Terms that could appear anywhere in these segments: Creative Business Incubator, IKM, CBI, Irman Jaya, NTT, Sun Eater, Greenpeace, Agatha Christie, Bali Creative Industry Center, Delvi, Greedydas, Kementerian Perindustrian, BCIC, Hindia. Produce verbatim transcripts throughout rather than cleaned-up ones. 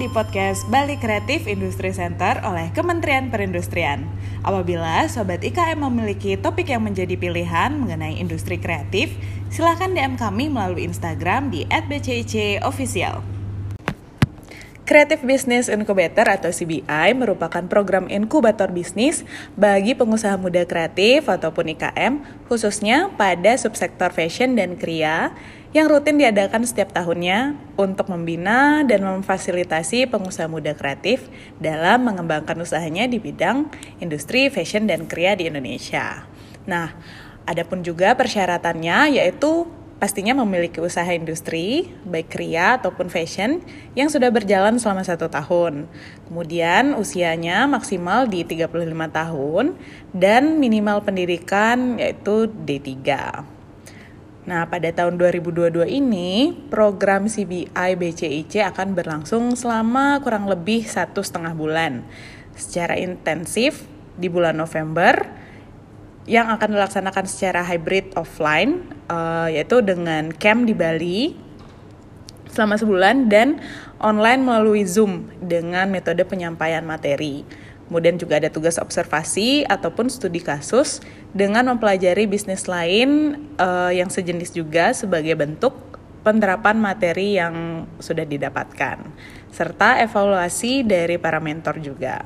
di podcast Bali Creative Industry Center oleh Kementerian Perindustrian. Apabila Sobat I K M memiliki topik yang menjadi pilihan mengenai industri kreatif, silakan D M kami melalui Instagram di at b c i c official. Creative Business Incubator atau C B I merupakan program inkubator bisnis bagi pengusaha muda kreatif ataupun I K M, khususnya pada subsektor fashion dan kria, yang rutin diadakan setiap tahunnya untuk membina dan memfasilitasi pengusaha muda kreatif dalam mengembangkan usahanya di bidang industri fashion dan kria di Indonesia. Nah, ada pun juga persyaratannya, yaitu pastinya memiliki usaha industri, baik kria ataupun fashion, yang sudah berjalan selama satu tahun. Kemudian usianya maksimal di tiga puluh lima tahun dan minimal pendidikan yaitu D tiga. Nah, pada tahun dua ribu dua puluh dua ini, program C B I B C I C akan berlangsung selama kurang lebih satu setengah bulan secara intensif di bulan November, yang akan dilaksanakan secara hybrid offline, uh, yaitu dengan camp di Bali selama sebulan dan online melalui Zoom dengan metode penyampaian materi. Kemudian juga ada tugas observasi ataupun studi kasus dengan mempelajari bisnis lain uh, yang sejenis juga sebagai bentuk penerapan materi yang sudah didapatkan, serta evaluasi dari para mentor juga.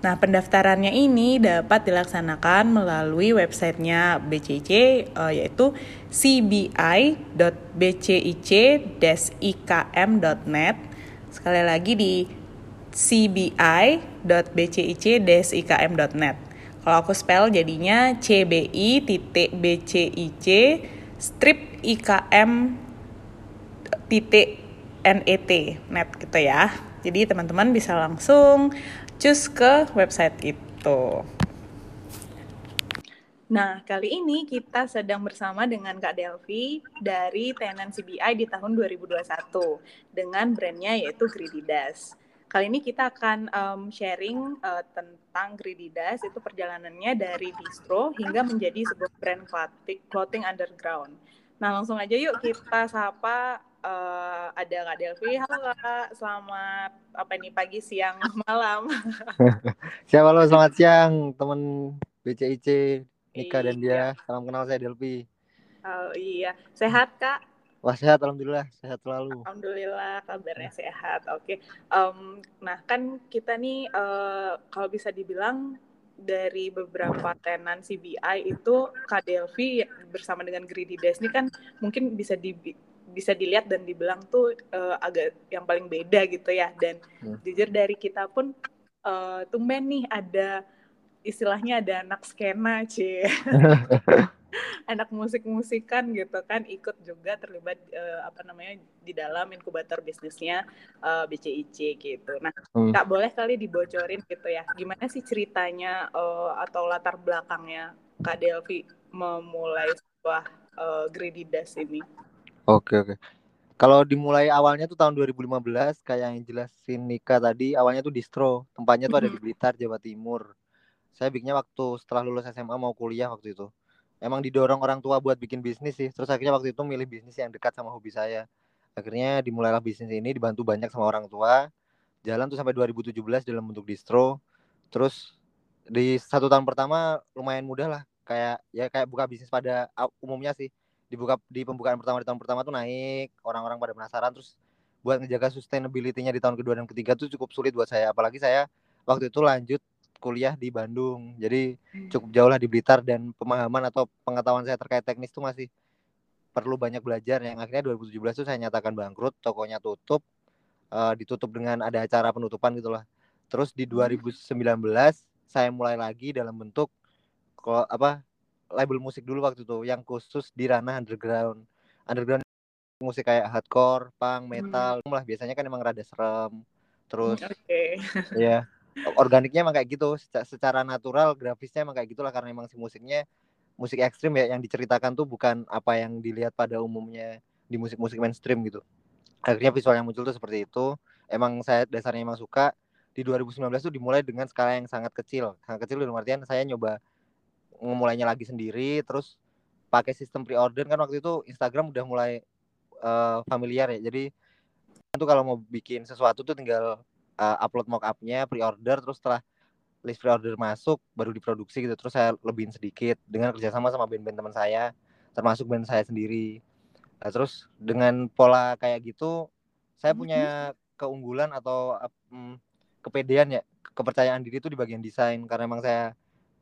Nah, pendaftarannya ini dapat dilaksanakan melalui websitenya B C I C, yaitu c b i dot b c i c dash i k m dot net. Sekali lagi di c b i dot b c i c dash i k m dot net. Kalau aku spell jadinya c b i titik b c i c strip i k m titik net, net gitu ya. Jadi teman-teman bisa langsung cus ke website itu. Nah, kali ini kita sedang bersama dengan Kak Delvi dari Tenan C B I di tahun dua ribu dua puluh satu dengan brandnya yaitu Greedydas. Kali ini kita akan um, sharing uh, tentang Greedydas, itu perjalanannya dari distro hingga menjadi sebuah brand clothing underground. Nah, langsung aja yuk kita sapa uh, ada Kak Delvi. Halo Kak, selamat apa nih pagi, siang, malam. Siap, halo, selamat siang teman B C I C, Nika, iya, dan dia. Salam kenal, saya Delvi. Oh iya, sehat Kak? Wah, sehat, alhamdulillah, sehat selalu. Alhamdulillah, kabarnya sehat. Oke, okay. um, nah kan kita nih uh, kalau bisa dibilang dari beberapa tenan C B I itu Kak Delvi bersama dengan Greedydas ini kan mungkin bisa di, bisa dilihat dan dibilang tuh uh, agak yang paling beda gitu ya. Dan hmm. jujur dari kita pun uh, tumben nih ada istilahnya ada anak skena cie. Anak musik-musikan gitu kan ikut juga terlibat uh, apa namanya di dalam inkubator bisnisnya uh, B C I C gitu. Nah, hmm. Kak, boleh kali dibocorin gitu ya, gimana sih ceritanya uh, atau latar belakangnya Kak Delvi memulai sebuah uh, Greedydas ini? Oke, oke. Kalau dimulai awalnya tuh tahun dua ribu lima belas, kayak yang jelasin Nika tadi, awalnya tuh distro. Tempatnya tuh ada di Blitar, Jawa Timur. Saya bikinnya waktu setelah lulus S M A mau kuliah waktu itu. Emang didorong orang tua buat bikin bisnis sih. Terus akhirnya waktu itu milih bisnis yang dekat sama hobi saya. Akhirnya dimulailah bisnis ini, dibantu banyak sama orang tua. Jalan tuh sampai dua ribu tujuh belas dalam bentuk distro. Terus di satu tahun pertama lumayan mudah lah. Kayak ya kayak buka bisnis pada umumnya sih. Dibuka di pembukaan pertama, di tahun pertama tuh naik, orang-orang pada penasaran. Terus buat ngejaga sustainability-nya di tahun kedua dan ketiga tuh cukup sulit buat saya. Apalagi saya waktu itu lanjut kuliah di Bandung, jadi cukup jauh lah di Blitar, dan pemahaman atau pengetahuan saya terkait teknis itu masih perlu banyak belajar. Yang akhirnya dua ribu tujuh belas itu saya nyatakan bangkrut, tokonya tutup, uh, ditutup dengan ada acara penutupan gitulah. Terus di dua ribu sembilan belas saya mulai lagi dalam bentuk ko, apa label musik dulu waktu itu, yang khusus di ranah underground, underground musik kayak hardcore, punk, metal, hmm. lah biasanya kan emang rada serem, terus okay. ya. Organiknya emang kayak gitu, secara natural grafisnya emang kayak gitulah, karena emang si musiknya musik ekstrim ya, yang diceritakan tuh bukan apa yang dilihat pada umumnya di musik-musik mainstream gitu. Akhirnya visual yang muncul tuh seperti itu. Emang saya dasarnya emang suka. Di dua ribu sembilan belas tuh dimulai dengan skala yang sangat kecil. Sangat kecil dalam artian saya nyoba memulainya lagi sendiri, terus pakai sistem pre-order. Kan waktu itu Instagram udah mulai uh, familiar ya. Jadi itu kalau mau bikin sesuatu tuh tinggal uh, upload mock-up-nya, pre-order, terus setelah list pre-order masuk baru diproduksi gitu. Terus saya lebihin sedikit dengan kerjasama sama band-band teman saya, termasuk band saya sendiri. Nah, terus dengan pola kayak gitu saya punya keunggulan atau um, kepedean ya, kepercayaan diri itu di bagian desain, karena emang saya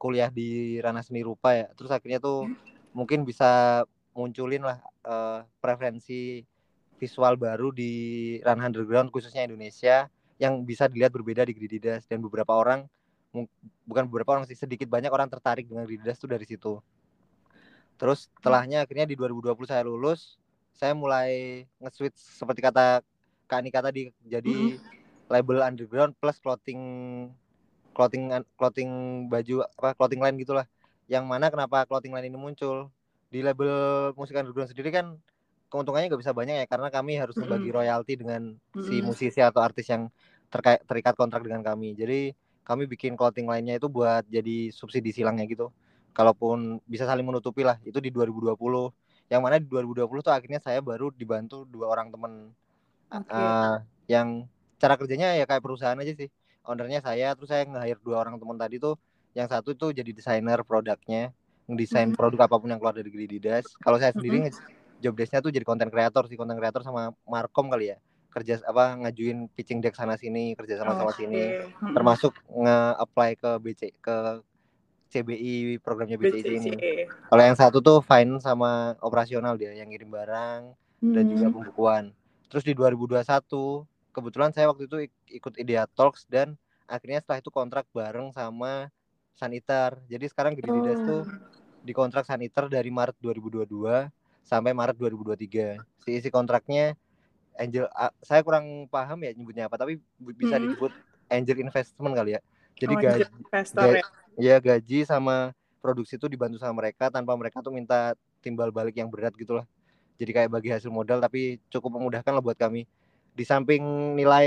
kuliah di ranah seni rupa ya. Terus akhirnya tuh mungkin bisa munculin lah uh, preferensi visual baru di ranah underground khususnya Indonesia yang bisa dilihat berbeda di Greedydas, dan beberapa orang bukan beberapa orang sih sedikit banyak orang tertarik dengan Greedydas tuh dari situ. Terus setelahnya akhirnya di dua ribu dua puluh saya lulus, saya mulai nge-switch seperti kata Kak Anika tadi, jadi label underground plus clothing clothing clothing baju apa clothing line gitulah. Yang mana kenapa clothing line ini muncul? Di label musik underground sendiri kan keuntungannya nggak bisa banyak ya, karena kami harus membagi royalti dengan si musisi atau artis yang terkait terikat kontrak dengan kami. Jadi kami bikin clothing line-nya itu buat jadi subsidi silangnya gitu, kalaupun bisa saling menutupi lah. Itu di dua ribu dua puluh, yang mana di dua ribu dua puluh tuh akhirnya saya baru dibantu dua orang temen, okay. uh, yang cara kerjanya ya kayak perusahaan aja sih, ownernya saya, terus saya nge-hire dua orang temen tadi tuh. Yang satu tuh jadi desainer produknya, ngedesain mm-hmm. produk apapun yang keluar dari Greedydas. Kalau saya sendiri mm-hmm. job desk-nya tuh jadi konten kreator sih, konten kreator sama markom kali ya, kerja apa ngajuin pitching deck sana sini, kerja sama sama okay. sini, termasuk nge-apply ke B C ke C B I, programnya B C I ini. Kalau yang satu tuh finance sama operasional dia, yang ngirim barang hmm. dan juga pembukuan. Terus di dua ribu dua puluh satu kebetulan saya waktu itu ikut Idea Talks, dan akhirnya setelah itu kontrak bareng sama Sun Eater. Jadi sekarang Greedydas oh. tuh dikontrak Sun Eater dari Maret dua ribu dua puluh dua sampai Maret dua ribu dua puluh tiga. Si isi kontraknya angel, saya kurang paham ya nyebutnya apa, tapi bisa mm-hmm. disebut angel investment kali ya. Jadi oh, gaji, investor, gaji ya. ya gaji sama produksi itu dibantu sama mereka tanpa mereka tuh minta timbal balik yang berat gitulah. Jadi kayak bagi hasil modal, tapi cukup memudahkan lah buat kami. Di samping nilai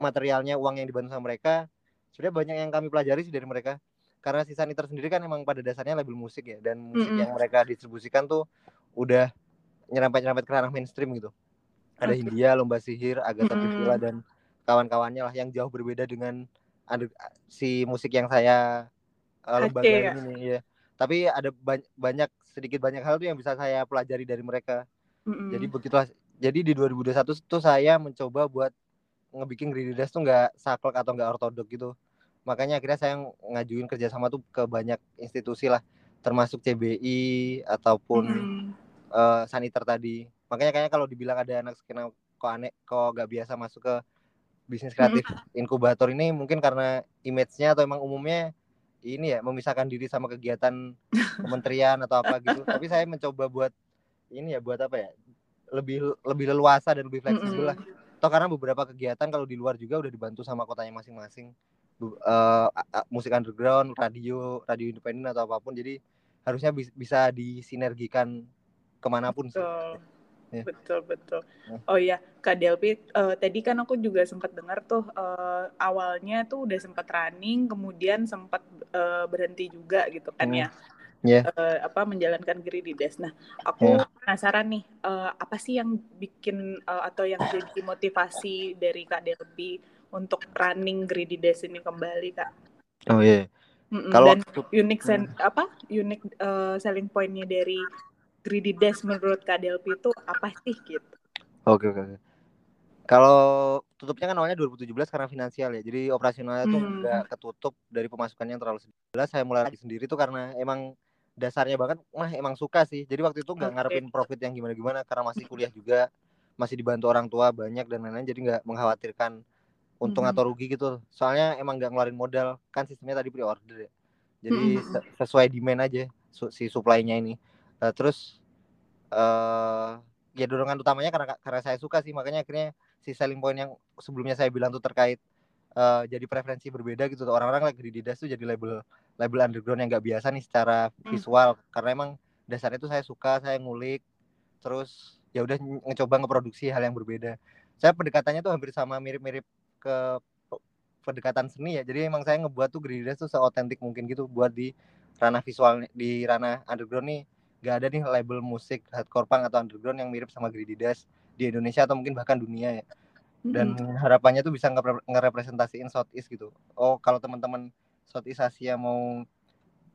materialnya, uang yang dibantu sama mereka, sudah banyak yang kami pelajari sih dari mereka. Karena si Sun Eater sendiri kan emang pada dasarnya label musik ya, dan musik mm-hmm. yang mereka distribusikan tuh udah nyerempet-nyerempet ke ranah mainstream gitu. Ada okay. Hindia, Lomba Sihir, Agatha Christie dan kawan-kawannya lah, yang jauh berbeda dengan under, si musik yang saya uh, lembagain okay. ini ya. Tapi ada banyak, banyak sedikit banyak hal tuh yang bisa saya pelajari dari mereka. Mm-hmm. Jadi begitulah. Jadi di dua ribu dua puluh satu tuh saya mencoba buat ngebikin Greedydas tuh nggak saklek atau nggak ortodok gitu. Makanya akhirnya saya ngajuin kerjasama tuh ke banyak institusi lah, termasuk C B I ataupun hmm. uh, Sun Eater tadi. Makanya kayaknya kalau dibilang ada anak skena kok aneh, kok gak biasa masuk ke bisnis kreatif hmm. inkubator ini, mungkin karena image-nya atau emang umumnya ini ya, memisahkan diri sama kegiatan kementerian atau apa gitu. Tapi saya mencoba buat ini ya, buat apa ya, lebih lebih leluasa dan lebih fleksibel hmm. lah. Toh karena beberapa kegiatan kalau di luar juga udah dibantu sama kotanya masing-masing. Uh, musik underground, radio, radio independen atau apapun, jadi harusnya bis- bisa disinergikan kemanapun sih. Ya. Betul betul. Ya. Oh iya, Kak Delvi, uh, tadi kan aku juga sempat dengar tuh uh, awalnya tuh udah sempat running, kemudian sempat uh, berhenti juga gitu kan hmm. ya. Yeah. Uh, apa menjalankan Greedydas. Nah, aku yeah. penasaran nih uh, apa sih yang bikin uh, atau yang jadi motivasi dari Kak Delvi untuk running Greedydas ini kembali, Kak? Oh iya. Yeah. Kalau dan aku... unique sen- apa unique uh, selling point-nya dari Greedydas menurut Kak Delvi itu apa sih gitu? Oke okay, oke. Okay. Kalau tutupnya kan awalnya dua ribu tujuh belas karena finansial ya. Jadi operasionalnya hmm. tuh nggak ketutup dari pemasukannya yang terlalu sedikit. Saya mulai lagi sendiri tuh karena emang dasarnya banget mah emang suka sih. Jadi waktu itu nggak ngarepin profit yang gimana-gimana, karena masih kuliah juga, masih dibantu orang tua banyak dan lain-lain, jadi nggak mengkhawatirkan untung hmm. atau rugi gitu. Soalnya emang nggak ngeluarin modal, kan sistemnya tadi pre-order ya. Jadi hmm. sesuai demand aja si supply-nya ini. Uh, terus uh, ya dorongan utamanya karena karena saya suka sih. Makanya akhirnya si selling point yang sebelumnya saya bilang tuh terkait Uh, jadi preferensi berbeda gitu. Orang-orang like Greedydas tuh jadi label label underground yang nggak biasa nih secara visual, hmm. karena emang dasarnya tuh saya suka, saya ngulik, terus ya udah ngecoba ngeproduksi hal yang berbeda. Saya pendekatannya tuh hampir sama, mirip-mirip ke pendekatan seni ya. Jadi emang saya ngebuat tuh Greedydas tuh seotentik mungkin gitu, buat di ranah visual, di ranah underground nih nggak ada nih label musik hardcore punk atau underground yang mirip sama Greedydas di Indonesia atau mungkin bahkan dunia ya. Dan mm-hmm. harapannya tuh bisa ngerepresentasiin Southeast gitu. Oh, kalau teman-teman Southeast Asia mau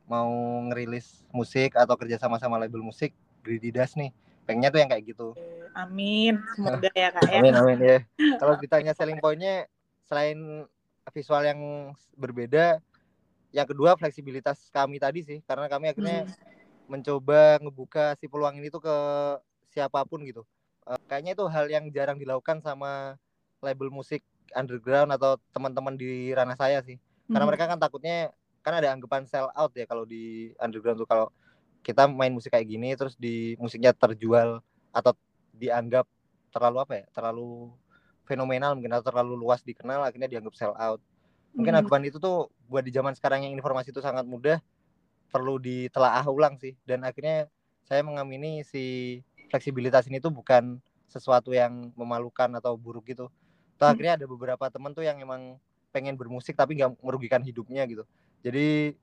mau ngerilis musik atau kerja sama sama label musik, Greedydas nih. Pengennya tuh yang kayak gitu. Amin, semoga ya Kak ya. Amin, amin ya. Kalau ditanya selling point-nya, selain visual yang berbeda, yang kedua fleksibilitas kami tadi sih, karena kami akhirnya mm-hmm. mencoba ngebuka si peluang ini tuh ke siapapun gitu. Uh, kayaknya itu hal yang jarang dilakukan sama label musik underground atau teman-teman di ranah saya sih. Karena hmm. mereka kan takutnya, kan ada anggapan sell out ya kalau di underground tuh, kalau kita main musik kayak gini terus di musiknya terjual atau dianggap terlalu apa ya, terlalu fenomenal mungkin atau terlalu luas dikenal, akhirnya dianggap sell out. Mungkin hmm. anggapan itu tuh buat di zaman sekarang yang informasi itu sangat mudah, perlu ditelaah ulang sih. Dan akhirnya saya mengamini si fleksibilitas ini tuh bukan sesuatu yang memalukan atau buruk gitu. Tuh, akhirnya ada beberapa teman tuh yang emang pengen bermusik tapi nggak merugikan hidupnya gitu. Jadi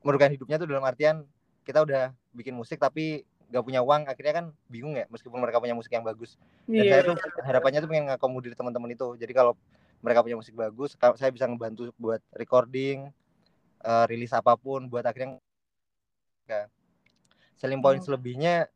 merugikan hidupnya tuh dalam artian kita udah bikin musik tapi nggak punya uang, akhirnya kan bingung ya, meskipun mereka punya musik yang bagus. Dan yeah. saya tuh harapannya tuh pengen ngakomodir teman-teman itu. Jadi kalau mereka punya musik bagus, saya bisa ngebantu buat recording, uh, rilis apapun, buat akhirnya nah, selling point mm. selebihnya.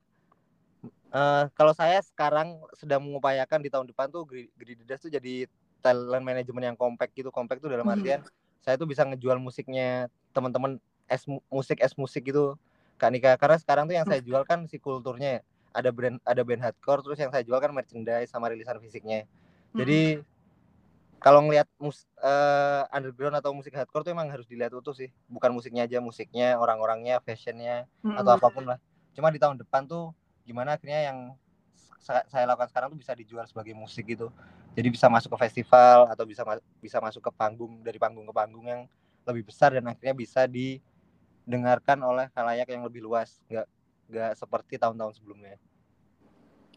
Uh, kalau saya sekarang sedang mengupayakan di tahun depan tuh Greedydas tuh jadi talent management yang compact gitu. Compact tuh dalam artian mm-hmm. saya tuh bisa ngejual musiknya teman-teman es musik es musik gitu Kak Nika. Karena sekarang tuh yang saya jual kan si kulturnya ya. Ada brand ada band hardcore, terus yang saya jual kan merchandise sama rilisan fisiknya. Jadi mm-hmm. kalau ngelihat mus- uh, underground atau musik hardcore tuh emang harus dilihat utuh sih. Bukan musiknya aja, musiknya, orang-orangnya, fashionnya mm-hmm. atau apapun lah. Cuma di tahun depan tuh gimana akhirnya yang saya lakukan sekarang tuh bisa dijual sebagai musik gitu. Jadi bisa masuk ke festival atau bisa ma- bisa masuk ke panggung, dari panggung ke panggung yang lebih besar, dan akhirnya bisa didengarkan oleh khalayak yang lebih luas, nggak nggak seperti tahun-tahun sebelumnya.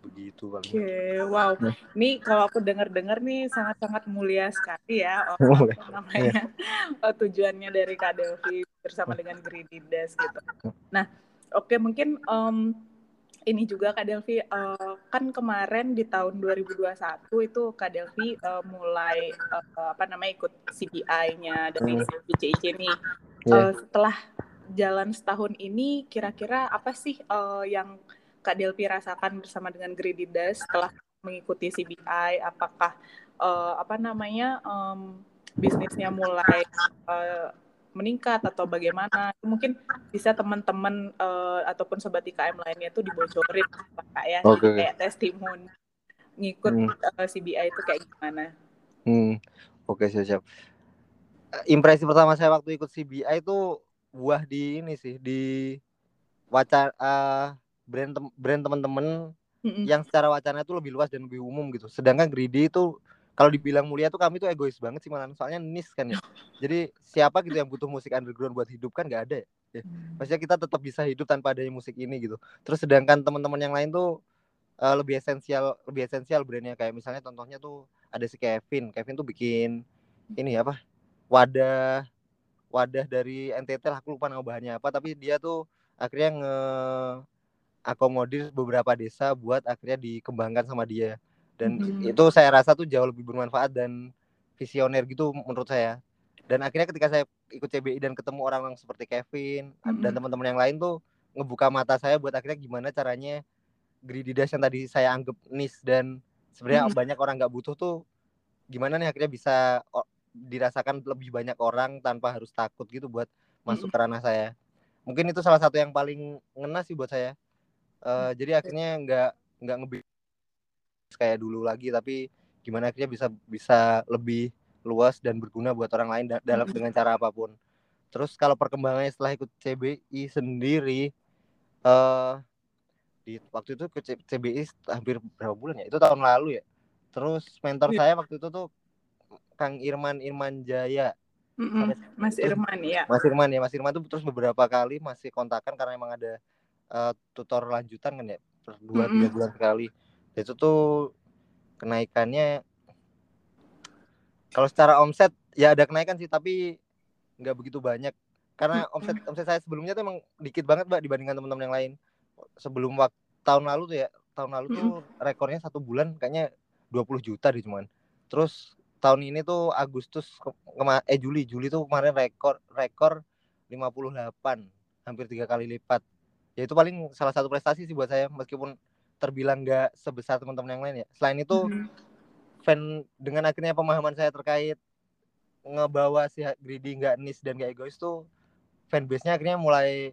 Begitu Bang. Oke, okay, wow. Nih kalau aku dengar-dengar nih sangat-sangat mulia sekali ya oh, namanya yeah. tujuannya dari Kak Delvi bersama dengan Greedydas gitu. Nah, oke okay, mungkin um, ini juga Kak Delvi, uh, kan kemarin di tahun dua ribu dua puluh satu itu Kak Delvi uh, mulai uh, apa namanya ikut C B I-nya dari hmm. B C I C ini. Yeah. Uh, setelah jalan setahun ini, kira-kira apa sih uh, yang Kak Delvi rasakan bersama dengan Greedydas setelah mengikuti C B I? Apakah uh, apa namanya um, bisnisnya mulai uh, meningkat atau bagaimana? Mungkin bisa teman-teman uh, ataupun sobat I K M lainnya tuh dibocorin Pak ya, okay. kayak testimoni ngikut hmm. uh, C B I itu kayak gimana? Hmm. Oke, okay, siap-siap. Impresi pertama saya waktu ikut C B I itu buah di ini sih, di wacana uh, brand tem- brand teman-teman hmm. yang secara wacana itu lebih luas dan lebih umum gitu. Sedangkan Greedy itu kalau dibilang mulia tuh kami tuh egois banget sih malahan, soalnya niche kan ya. Jadi siapa gitu yang butuh musik underground buat hidup, kan nggak ada ya. ya. Maksudnya kita tetap bisa hidup tanpa adanya musik ini gitu. Terus sedangkan teman-teman yang lain tuh uh, lebih esensial, lebih esensial brandnya. Kayak misalnya contohnya tuh ada si Kevin. Kevin tuh bikin ini apa? Wadah, wadah dari N T T lah. Aku lupa nama bahannya apa. Tapi dia tuh akhirnya ngeakomodir beberapa desa buat akhirnya dikembangkan sama dia. Dan hmm. itu saya rasa tuh jauh lebih bermanfaat dan visioner gitu menurut saya. Dan akhirnya ketika saya ikut C B I dan ketemu orang-orang seperti Kevin hmm. dan teman-teman yang lain tuh ngebuka mata saya buat akhirnya gimana caranya Greedydas yang tadi saya anggap niche dan sebenarnya hmm. banyak orang nggak butuh tuh gimana nih akhirnya bisa dirasakan lebih banyak orang tanpa harus takut gitu buat masuk hmm. ke ranah saya. Mungkin itu salah satu yang paling ngena sih buat saya. Uh, hmm. Jadi akhirnya nggak nggak ngebik kayak dulu lagi, tapi gimana akhirnya bisa bisa lebih luas dan berguna buat orang lain da- dalam dengan cara apapun. Terus kalau perkembangannya setelah ikut C B I sendiri, uh, di waktu itu ikut C B I hampir berapa bulan ya? Itu tahun lalu ya. Terus mentor saya waktu itu tuh Kang Irman Irman Jaya. Mas Irman ya. Mas Irman ya, Mas Irman tuh terus beberapa kali masih kontakan karena emang ada uh, tutor lanjutan kan ya, per dua tiga bulan sekali. Itu tuh kenaikannya kalau secara omset ya ada kenaikan sih, tapi nggak begitu banyak karena omset omset saya sebelumnya tuh emang dikit banget Mbak dibandingkan teman-teman yang lain. Sebelum waktu tahun lalu tuh ya tahun lalu tuh rekornya satu bulan kayaknya dua puluh juta deh cuman. Terus tahun ini tuh Agustus ke- kema- eh Juli Juli tuh kemarin rekor rekor lima puluh delapan, hampir tiga kali lipat. Ya itu paling salah satu prestasi sih buat saya, meskipun terbilang nggak sebesar teman-teman yang lain ya. Selain itu, mm-hmm. fan dengan akhirnya pemahaman saya terkait ngebawa si greedy, nggak niche dan nggak egois tuh, fanbase-nya akhirnya mulai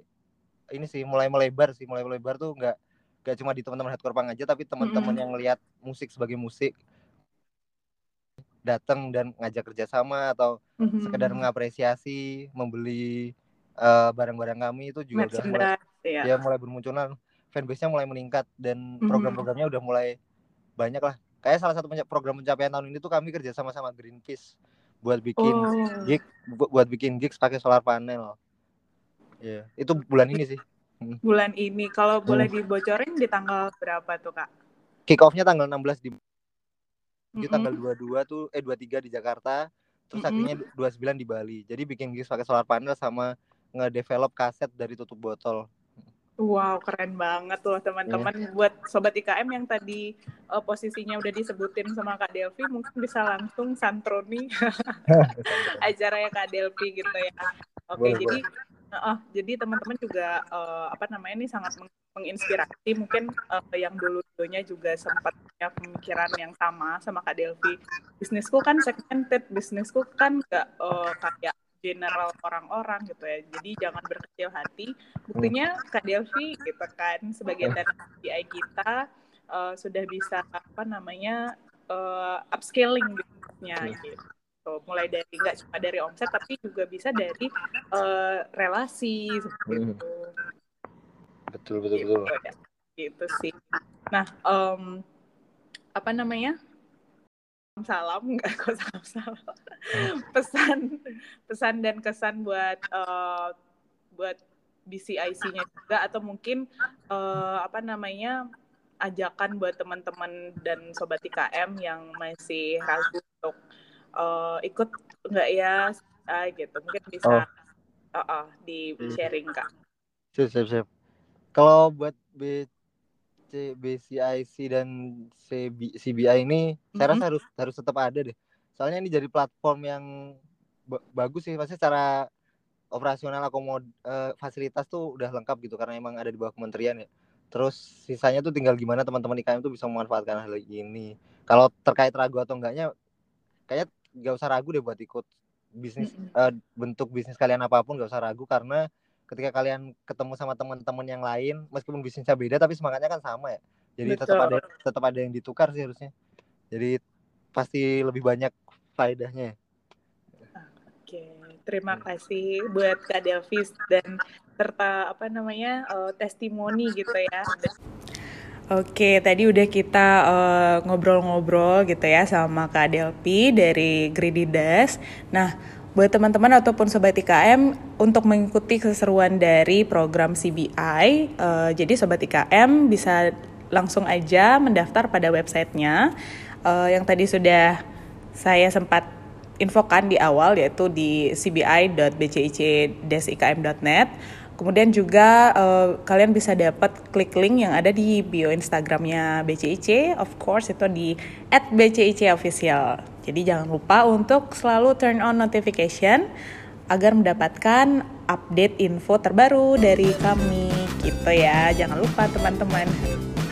ini sih, mulai melebar sih, mulai melebar tuh nggak nggak cuma di teman-teman hardcore punk aja, tapi teman-teman mm-hmm. yang lihat musik sebagai musik datang dan ngajak kerjasama atau mm-hmm. sekedar mengapresiasi, membeli Uh, barang-barang kami itu juga udah mulai, ya. ya mulai bermunculan, fanbase-nya mulai meningkat dan mm-hmm. program-programnya udah mulai banyak lah. Kayak salah satu program pencapaian tahun ini tuh kami kerja sama-sama Greenpeace buat bikin oh. gig, buat bikin gigs pakai solar panel. Ya, yeah. Itu bulan ini sih. Bulan ini, kalau boleh dibocorin di tanggal berapa tuh kak? Kick off-nya tanggal enam belas di, mm-hmm. di tanggal dua puluh dua tuh, eh dua puluh tiga di Jakarta, terus akhirnya mm-hmm. dua puluh sembilan di Bali. Jadi bikin gigs pakai solar panel sama ngedevelop kaset dari tutup botol. Wow, keren banget loh teman-teman. Yeah. Buat Sobat I K M yang tadi uh, posisinya udah disebutin sama Kak Delvi, mungkin bisa langsung santroni acaranya Kak Delvi gitu ya. Oke, okay, jadi uh, jadi teman-teman juga uh, apa namanya ini sangat meng- menginspirasi. Mungkin uh, yang dulu-dulunya juga sempat punya pemikiran yang sama sama Kak Delvi. Bisnisku kan segmented, bisnisku kan nggak uh, kayak general orang-orang gitu ya, jadi jangan berkecil hati. Buktinya Kak Delvi gitu kan sebagai T N I kita uh, sudah bisa apa namanya uh, upscaling bisnisnya gitu. So, mulai dari nggak cuma dari omset tapi juga bisa dari uh, relasi seperti hmm. itu. Betul betul gitu, betul. Ya. Gitu sih. Nah, um, apa namanya? salam enggak kok salam-salam. Pesan pesan dan kesan buat uh, buat B C I C-nya juga, atau mungkin uh, apa namanya ajakan buat teman-teman dan sobat I K M yang masih ragu untuk uh, ikut enggak ya ah, gitu. Mungkin bisa oh. uh, uh, di-sharing Kak. Siap siap siap. Kalau buat B- B C I C dan C B I ini mm-hmm. saya rasa harus harus tetap ada deh. Soalnya ini jadi platform yang ba- bagus sih, maksudnya secara operasional akomod eh, fasilitas tuh udah lengkap gitu karena emang ada di bawah kementerian ya. Terus sisanya tuh tinggal gimana teman-teman I K M tuh bisa memanfaatkan hal ini. Kalau terkait ragu atau enggaknya, kayaknya enggak usah ragu deh buat ikut bisnis mm-hmm. eh, bentuk bisnis kalian apapun, enggak usah ragu karena ketika kalian ketemu sama teman-teman yang lain, meskipun bisnisnya beda tapi semangatnya kan sama ya. Jadi Betul. tetap ada tetap ada yang ditukar sih harusnya. Jadi pasti lebih banyak faedahnya. Oke, terima kasih buat Kak Delvis dan serta apa namanya uh, testimoni gitu ya. Oke, tadi udah kita uh, ngobrol-ngobrol gitu ya sama Kak Delvi dari Greedydas. Nah, buat teman-teman ataupun Sobat I K M untuk mengikuti keseruan dari program C B I, uh, jadi Sobat I K M bisa langsung aja mendaftar pada websitenya uh, yang tadi sudah saya sempat infokan di awal, yaitu di c b i dot b c i c dash i k m dot net. Kemudian juga uh, kalian bisa dapat klik link yang ada di bio Instagramnya B C I C, of course itu di at b c i c official. Jadi jangan lupa untuk selalu turn on notification agar mendapatkan update info terbaru dari kami. Gitu ya, jangan lupa teman-teman.